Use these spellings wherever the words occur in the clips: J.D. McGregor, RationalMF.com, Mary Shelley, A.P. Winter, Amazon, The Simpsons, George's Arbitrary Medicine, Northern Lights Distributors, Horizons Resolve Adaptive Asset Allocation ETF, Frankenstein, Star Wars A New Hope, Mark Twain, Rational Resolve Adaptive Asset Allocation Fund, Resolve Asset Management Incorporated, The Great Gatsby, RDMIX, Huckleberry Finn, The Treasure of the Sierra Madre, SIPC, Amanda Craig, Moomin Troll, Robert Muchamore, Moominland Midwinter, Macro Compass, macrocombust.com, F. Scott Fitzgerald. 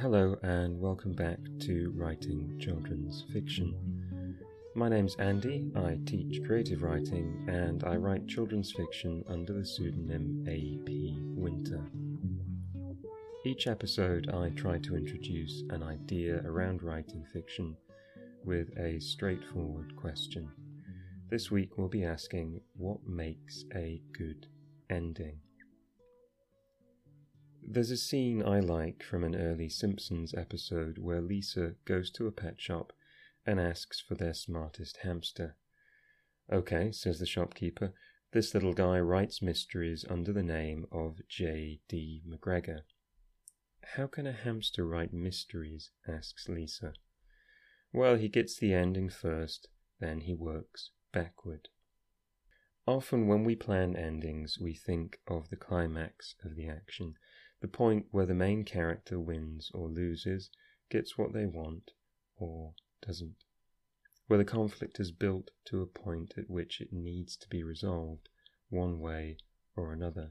Hello and welcome back to Writing Children's Fiction. My name's Andy, I teach creative writing and I write children's fiction under the pseudonym A.P. Winter. Each episode I try to introduce an idea around writing fiction with a straightforward question. This week we'll be asking, what makes a good ending? There's a scene I like from an early Simpsons episode where Lisa goes to a pet shop and asks for their smartest hamster. Okay, says the shopkeeper, this little guy writes mysteries under the name of J.D. McGregor. How can a hamster write mysteries? Asks Lisa. Well, he gets the ending first, then he works backward. Often when we plan endings, we think of the climax of the action. The point where the main character wins or loses, gets what they want or doesn't. Where the conflict is built to a point at which it needs to be resolved, one way or another.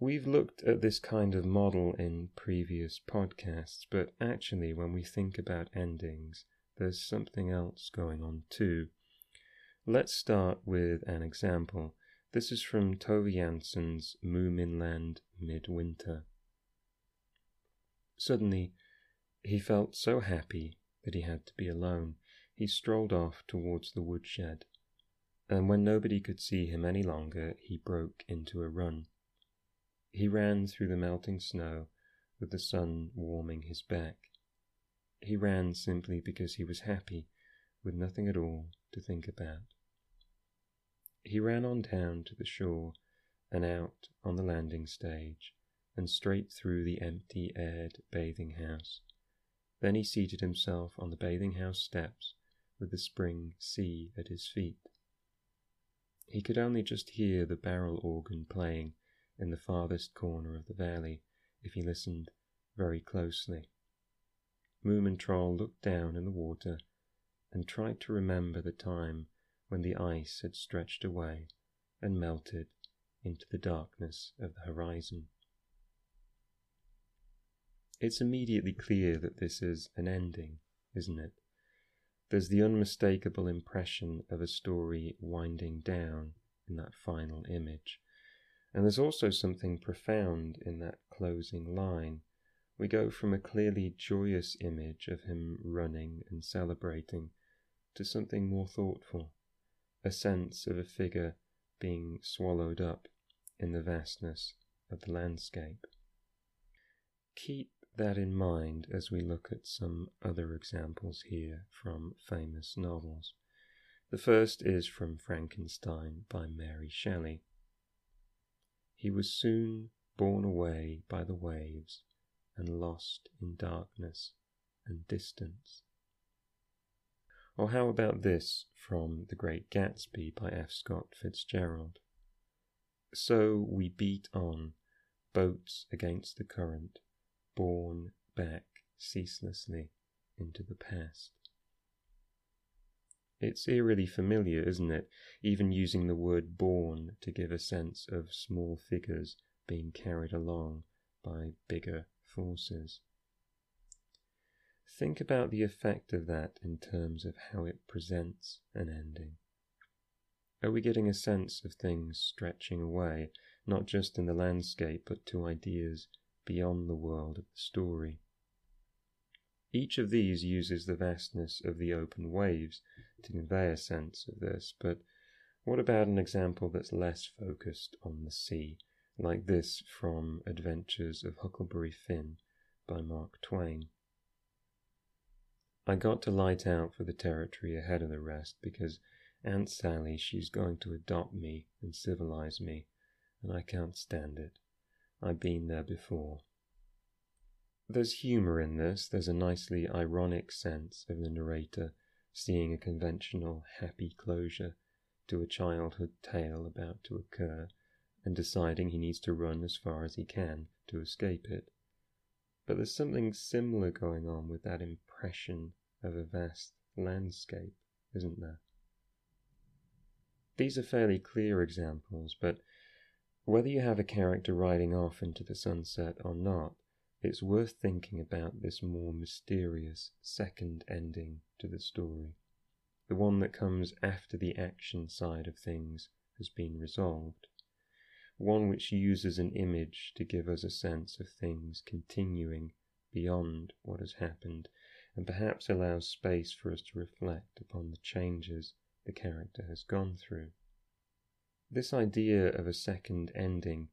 We've looked at this kind of model in previous podcasts, but actually when we think about endings, there's something else going on too. Let's start with an example. This is from Tove Janssen's Moominland Midwinter. Suddenly, he felt so happy that he had to be alone. He strolled off towards the woodshed, and when nobody could see him any longer, he broke into a run. He ran through the melting snow, with the sun warming his back. He ran simply because he was happy, with nothing at all to think about. He ran on down to the shore and out on the landing stage and straight through the empty-aired bathing house. Then he seated himself on the bathing house steps with the spring sea at his feet. He could only just hear the barrel organ playing in the farthest corner of the valley if he listened very closely. Moomin Troll looked down in the water and tried to remember the time when the ice had stretched away and melted into the darkness of the horizon. It's immediately clear that this is an ending, isn't it? There's the unmistakable impression of a story winding down in that final image. And there's also something profound in that closing line. We go from a clearly joyous image of him running and celebrating to something more thoughtful. A sense of a figure being swallowed up in the vastness of the landscape. Keep that in mind as we look at some other examples here from famous novels. The first is from Frankenstein by Mary Shelley. He was soon borne away by the waves and lost in darkness and distance. Or how about this from The Great Gatsby by F. Scott Fitzgerald? So we beat on, boats against the current, borne back ceaselessly into the past. It's eerily familiar, isn't it? Even using the word borne to give a sense of small figures being carried along by bigger forces. Think about the effect of that in terms of how it presents an ending. Are we getting a sense of things stretching away, not just in the landscape, but to ideas beyond the world of the story? Each of these uses the vastness of the open waves to convey a sense of this, but what about an example that's less focused on the sea, like this from Adventures of Huckleberry Finn by Mark Twain? I got to light out for the territory ahead of the rest because Aunt Sally, she's going to adopt me and civilize me, and I can't stand it. I've been there before. There's humor in this. There's a nicely ironic sense of the narrator seeing a conventional happy closure to a childhood tale about to occur and deciding he needs to run as far as he can to escape it. But there's something similar going on with that impression of a vast landscape, isn't there? These are fairly clear examples, but whether you have a character riding off into the sunset or not, It's worth thinking about this more mysterious second ending to the story. The one that comes after the action side of things has been resolved. One which uses an image to give us a sense of things continuing beyond what has happened, and perhaps allows space for us to reflect upon the changes the character has gone through. This idea of a second ending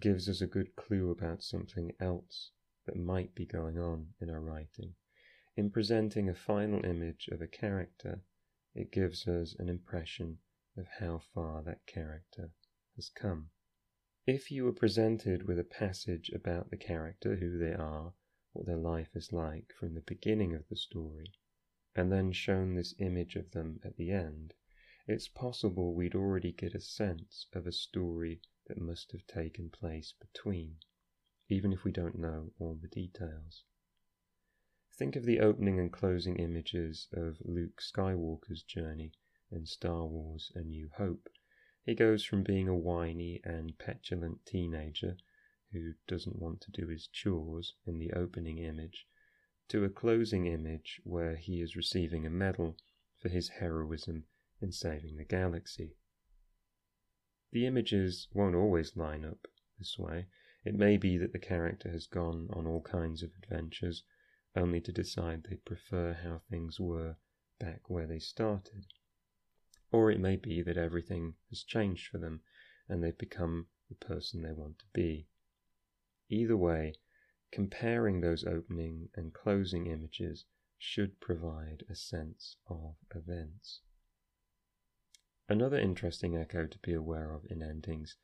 gives us a good clue about something else that might be going on in our writing. In presenting a final image of a character, it gives us an impression of how far that character has come. If you were presented with a passage about the character, who they are, what their life is like from the beginning of the story, and then shown this image of them at the end, it's possible we'd already get a sense of a story that must have taken place between, even if we don't know all the details. Think of the opening and closing images of Luke Skywalker's journey in Star Wars A New Hope. He goes from being a whiny and petulant teenager who doesn't want to do his chores in the opening image, to a closing image where he is receiving a medal for his heroism in saving the galaxy. The images won't always line up this way. It may be that the character has gone on all kinds of adventures, only to decide they prefer how things were back where they started. Or it may be that everything has changed for them, and they've become the person they want to be. Either way, comparing those opening and closing images should provide a sense of events. Another interesting echo to be aware of in endings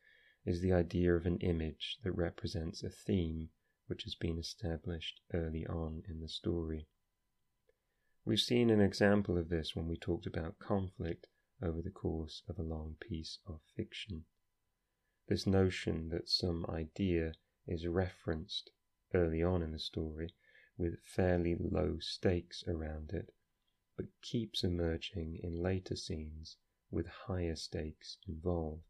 is the idea of an image that represents a theme which has been established early on in the story. We've seen an example of this when we talked about conflict over the course of a long piece of fiction. This notion that some idea is referenced early on in the story with fairly low stakes around it, but keeps emerging in later scenes with higher stakes involved.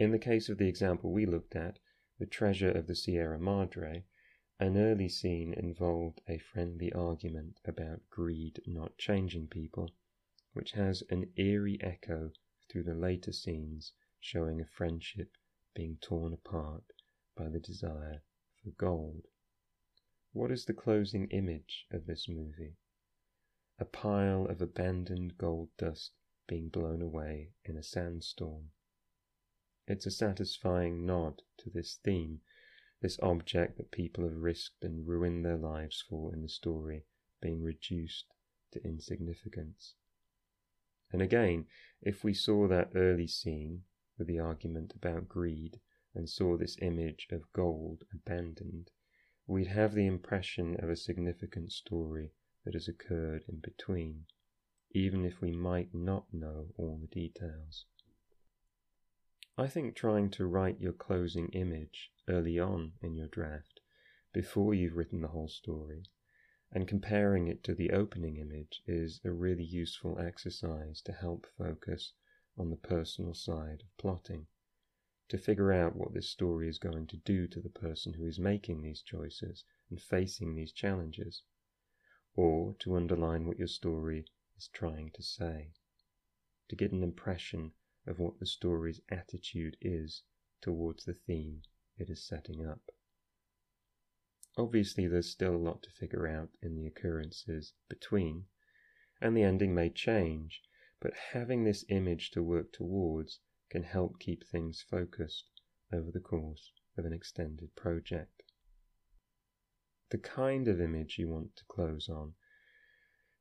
In the case of the example we looked at, The Treasure of the Sierra Madre, an early scene involved a friendly argument about greed not changing people, which has an eerie echo through the later scenes showing a friendship being torn apart by the desire for gold. What is the closing image of this movie? A pile of abandoned gold dust being blown away in a sandstorm. It's a satisfying nod to this theme, this object that people have risked and ruined their lives for in the story, being reduced to insignificance. And again, if we saw that early scene with the argument about greed and saw this image of gold abandoned, we'd have the impression of a significant story that has occurred in between, even if we might not know all the details. I think trying to write your closing image early on in your draft, before you've written the whole story, and comparing it to the opening image is a really useful exercise to help focus on the personal side of plotting, to figure out what this story is going to do to the person who is making these choices and facing these challenges, or to underline what your story is trying to say, to get an impression of what the story's attitude is towards the theme it is setting up. Obviously, there's still a lot to figure out in the occurrences between, and the ending may change, but having this image to work towards can help keep things focused over the course of an extended project. The kind of image you want to close on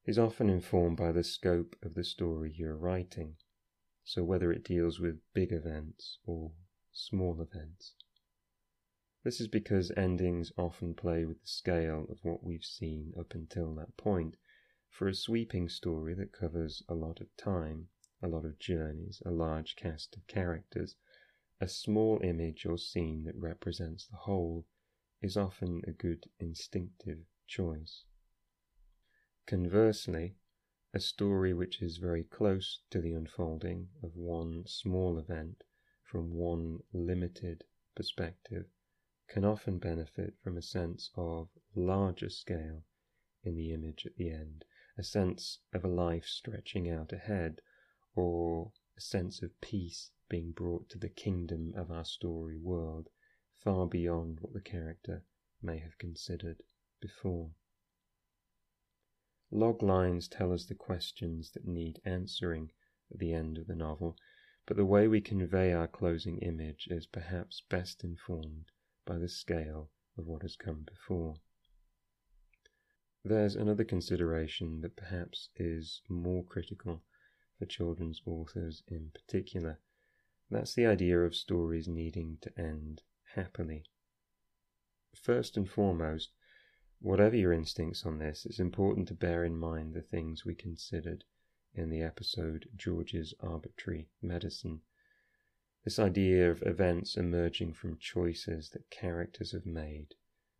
is often informed by the scope of the story you're writing, so whether it deals with big events or small events. This is because endings often play with the scale of what we've seen up until that point. For a sweeping story that covers a lot of time, a lot of journeys, a large cast of characters, a small image or scene that represents the whole is often a good instinctive choice. Conversely, a story which is very close to the unfolding of one small event from one limited perspective can often benefit from a sense of larger scale in the image at the end, a sense of a life stretching out ahead, or a sense of peace being brought to the kingdom of our story world, far beyond what the character may have considered before. Log lines tell us the questions that need answering at the end of the novel, but the way we convey our closing image is perhaps best informed by the scale of what has come before. There's another consideration that perhaps is more critical for children's authors in particular. That's the idea of stories needing to end happily. First and foremost, whatever your instincts on this, it's important to bear in mind the things we considered in the episode George's Arbitrary Medicine. This idea of events emerging from choices that characters have made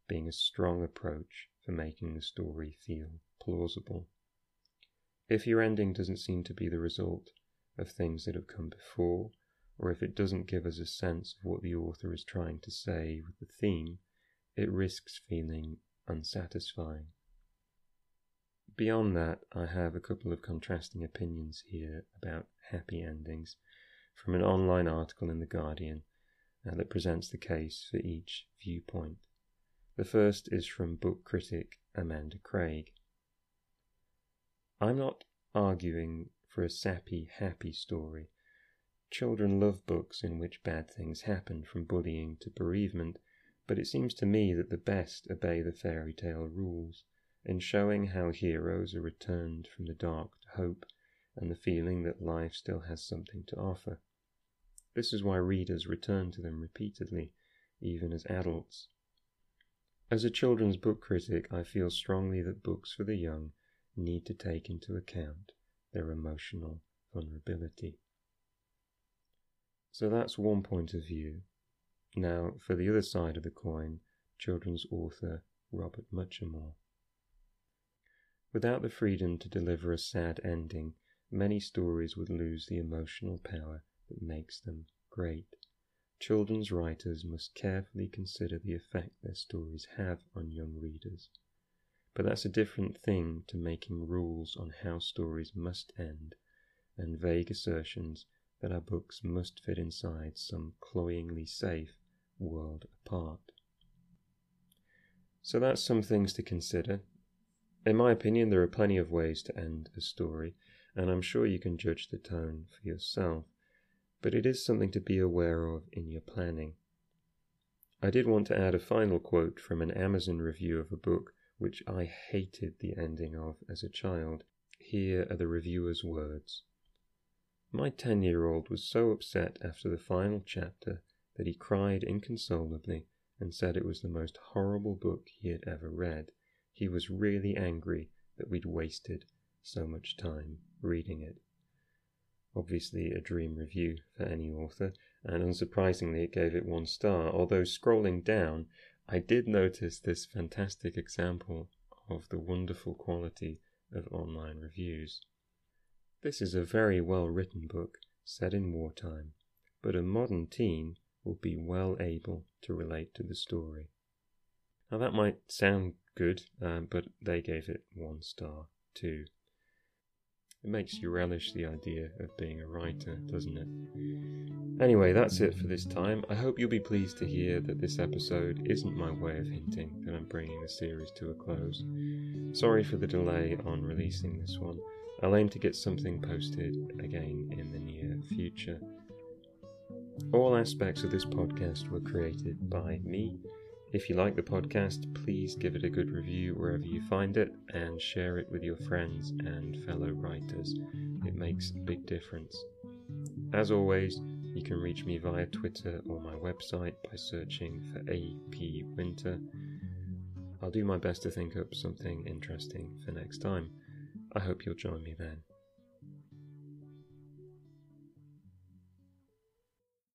being a strong approach for making the story feel plausible. If your ending doesn't seem to be the result of things that have come before, or if it doesn't give us a sense of what the author is trying to say with the theme, it risks feeling unsatisfying. Beyond that, I have a couple of contrasting opinions here about happy endings from an online article in The Guardian that presents the case for each viewpoint. The first is from book critic Amanda Craig. I'm not arguing for a sappy, happy story. Children love books in which bad things happen, from bullying to bereavement, but it seems to me that the best obey the fairy tale rules in showing how heroes are returned from the dark to hope and the feeling that life still has something to offer. This is why readers return to them repeatedly, even as adults. As a children's book critic, I feel strongly that books for the young need to take into account their emotional vulnerability. So that's one point of view. Now, for the other side of the coin, children's author Robert Muchamore. Without the freedom to deliver a sad ending, many stories would lose the emotional power that makes them great. Children's writers must carefully consider the effect their stories have on young readers. But that's a different thing to making rules on how stories must end, and vague assertions that our books must fit inside some cloyingly safe world apart. So that's some things to consider. In my opinion, there are plenty of ways to end a story, and I'm sure you can judge the tone for yourself, but it is something to be aware of in your planning. I did want to add a final quote from an Amazon review of a book which I hated the ending of as a child. Here are the reviewer's words. My 10-year-old was so upset after the final chapter that he cried inconsolably and said it was the most horrible book he had ever read. He was really angry that we'd wasted so much time reading it. Obviously a dream review for any author, and unsurprisingly it gave it 1 star, although scrolling down I did notice this fantastic example of the wonderful quality of online reviews. This is a very well-written book set in wartime, but a modern teen will be well able to relate to the story. Now that might sound good, but they gave it 1 star too. It makes you relish the idea of being a writer, doesn't it? Anyway, that's it for this time. I hope you'll be pleased to hear that this episode isn't my way of hinting that I'm bringing the series to a close. Sorry for the delay on releasing this one. I'll aim to get something posted again in the near future. All aspects of this podcast were created by me. If you like the podcast, please give it a good review wherever you find it and share it with your friends and fellow writers. It makes a big difference. As always, you can reach me via Twitter or my website by searching for A.P. Winter. I'll do my best to think up something interesting for next time. I hope you'll join me then.